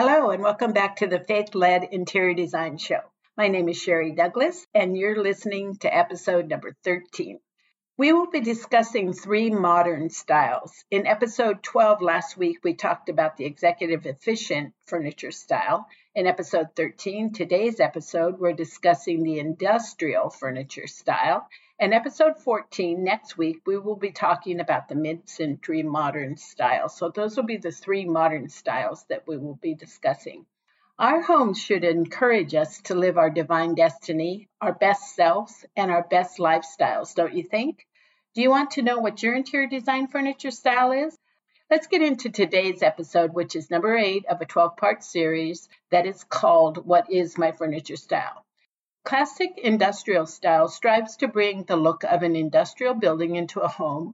Hello, and welcome back to the Faith Led Interior Design Show. My name is Sherry Douglas, and you're listening to episode number 13. We will be discussing three modern styles. In episode 12 last week, we talked about the executive efficient furniture style. In episode 13, today's episode, we're discussing the industrial furniture style. In episode 14, next week, we will be talking about the mid-century modern style. So those will be the three modern styles that we will be discussing. Our homes should encourage us to live our divine destiny, our best selves, and our best lifestyles, don't you think? Do you want to know what your interior design furniture style is? Let's get into today's episode, which is number 8 of a 12-part series that is called What is My Furniture Style? Classic industrial style strives to bring the look of an industrial building into a home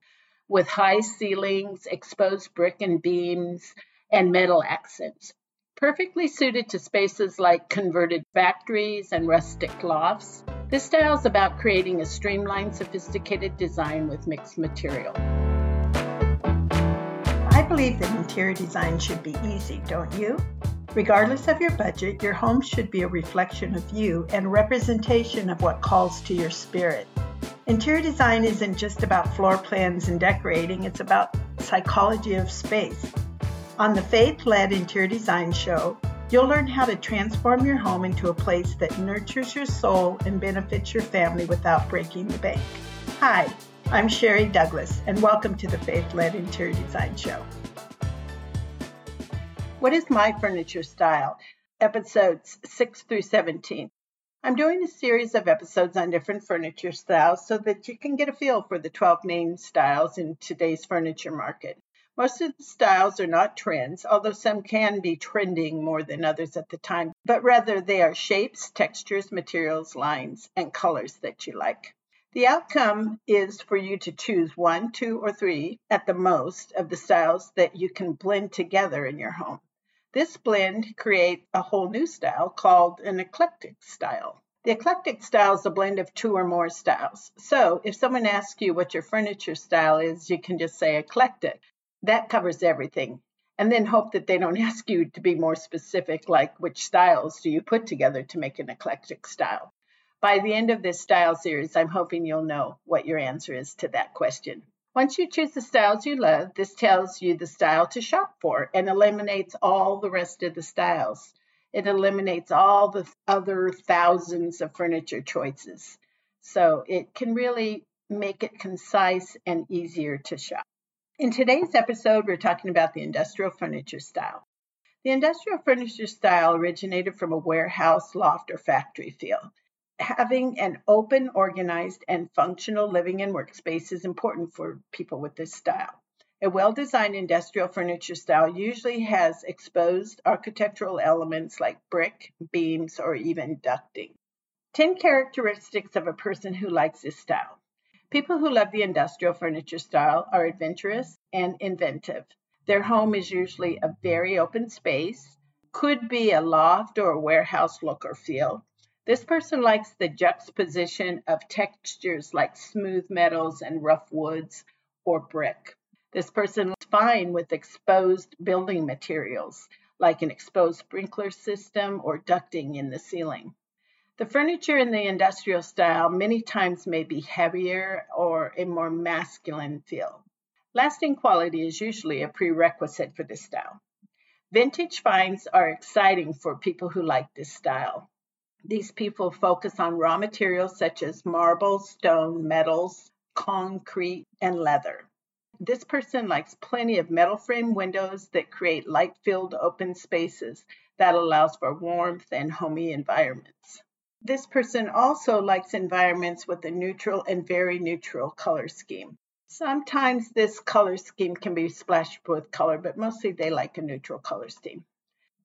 with high ceilings, exposed brick and beams, and metal accents. Perfectly suited to spaces like converted factories and rustic lofts, this style is about creating a streamlined, sophisticated design with mixed material. I believe that interior design should be easy, don't you? Regardless of your budget, your home should be a reflection of you and representation of what calls to your spirit. Interior design isn't just about floor plans and decorating, it's about psychology of space. On the Faith Led Interior Design Show, you'll learn how to transform your home into a place that nurtures your soul and benefits your family without breaking the bank. Hi, I'm Sherry Douglas, and welcome to the Faith Led Interior Design Show. What is my furniture style? Episodes 6 through 17. I'm doing a series of episodes on different furniture styles so that you can get a feel for the 12 main styles in today's furniture market. Most of the styles are not trends, although some can be trending more than others at the time, but rather they are shapes, textures, materials, lines, and colors that you like. The outcome is for you to choose 1, 2, or 3 at the most of the styles that you can blend together in your home. This blend creates a whole new style called an eclectic style. The eclectic style is a blend of 2 or more styles. So if someone asks you what your furniture style is, you can just say eclectic. That covers everything. And then hope that they don't ask you to be more specific, like which styles do you put together to make an eclectic style. By the end of this style series, I'm hoping you'll know what your answer is to that question. Once you choose the styles you love, this tells you the style to shop for and eliminates all the rest of the styles. It eliminates all the other thousands of furniture choices. So it can really make it concise and easier to shop. In today's episode, we're talking about the industrial furniture style. The industrial furniture style originated from a warehouse, loft, or factory feel. Having an open, organized, and functional living and workspace is important for people with this style. A well-designed industrial furniture style usually has exposed architectural elements like brick, beams, or even ducting. 10 characteristics of a person who likes this style. People who love the industrial furniture style are adventurous and inventive. Their home is usually a very open space, could be a loft or a warehouse look or feel. This person likes the juxtaposition of textures like smooth metals and rough woods or brick. This person is fine with exposed building materials like an exposed sprinkler system or ducting in the ceiling. The furniture in the industrial style many times may be heavier or a more masculine feel. Lasting quality is usually a prerequisite for this style. Vintage finds are exciting for people who like this style. These people focus on raw materials such as marble, stone, metals, concrete, and leather. This person likes plenty of metal frame windows that create light-filled open spaces that allows for warmth and homey environments. This person also likes environments with a neutral and very neutral color scheme. Sometimes this color scheme can be splashed with color, but mostly they like a neutral color scheme.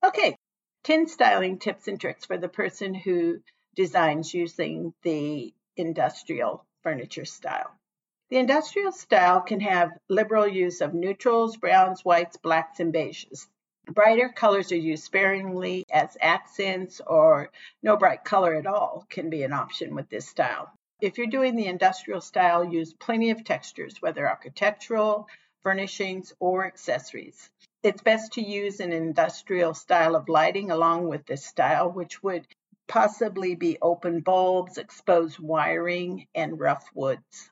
Okay, 10 styling tips and tricks for the person who designs using the industrial furniture style. The industrial style can have liberal use of neutrals, browns, whites, blacks, and beiges. Brighter colors are used sparingly as accents, or no bright color at all can be an option with this style. If you're doing the industrial style, use plenty of textures, whether architectural, furnishings, or accessories. It's best to use an industrial style of lighting along with this style, which would possibly be open bulbs, exposed wiring, and rough woods.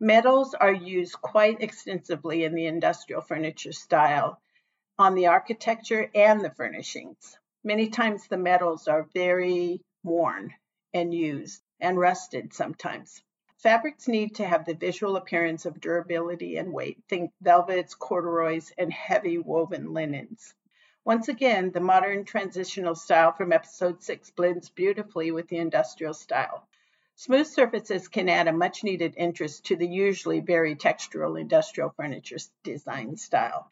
Metals are used quite extensively in the industrial furniture style on the architecture and the furnishings. Many times the metals are very worn and used and rusted sometimes. Fabrics need to have the visual appearance of durability and weight. Think velvets, corduroys, and heavy woven linens. Once again, the modern transitional style from episode 6 blends beautifully with the industrial style. Smooth surfaces can add a much needed interest to the usually very textural industrial furniture design style.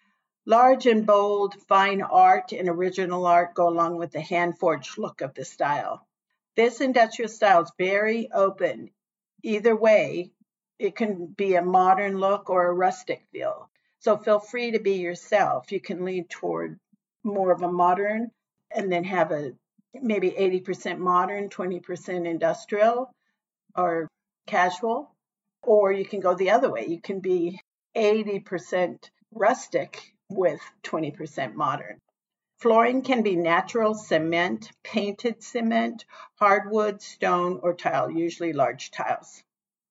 Large and bold, fine art and original art go along with the hand-forged look of the style. This industrial style is very open. Either way, it can be a modern look or a rustic feel. So feel free to be yourself. You can lean toward more of a modern and then have a maybe 80% modern, 20% industrial or casual. Or you can go the other way. You can be 80% rustic with 20% modern. Flooring can be natural cement, painted cement, hardwood, stone, or tile, usually large tiles.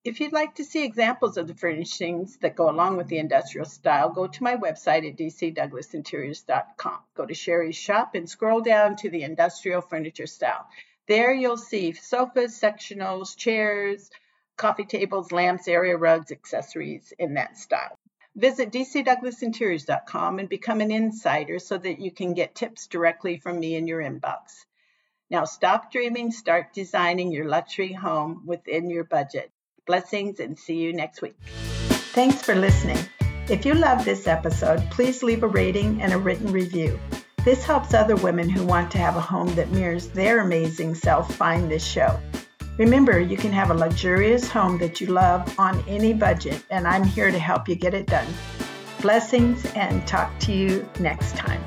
If you'd like to see examples of the furnishings that go along with the industrial style, go to my website at dcdouglasinteriors.com. Go to Sherry's shop and scroll down to the industrial furniture style. There you'll see sofas, sectionals, chairs, coffee tables, lamps, area rugs, accessories in that style. Visit dcdouglasinteriors.com and become an insider so that you can get tips directly from me in your inbox. Now stop dreaming, start designing your luxury home within your budget. Blessings and see you next week. Thanks for listening. If you love this episode, please leave a rating and a written review. This helps other women who want to have a home that mirrors their amazing self find this show. Remember, you can have a luxurious home that you love on any budget, and I'm here to help you get it done. Blessings, and talk to you next time.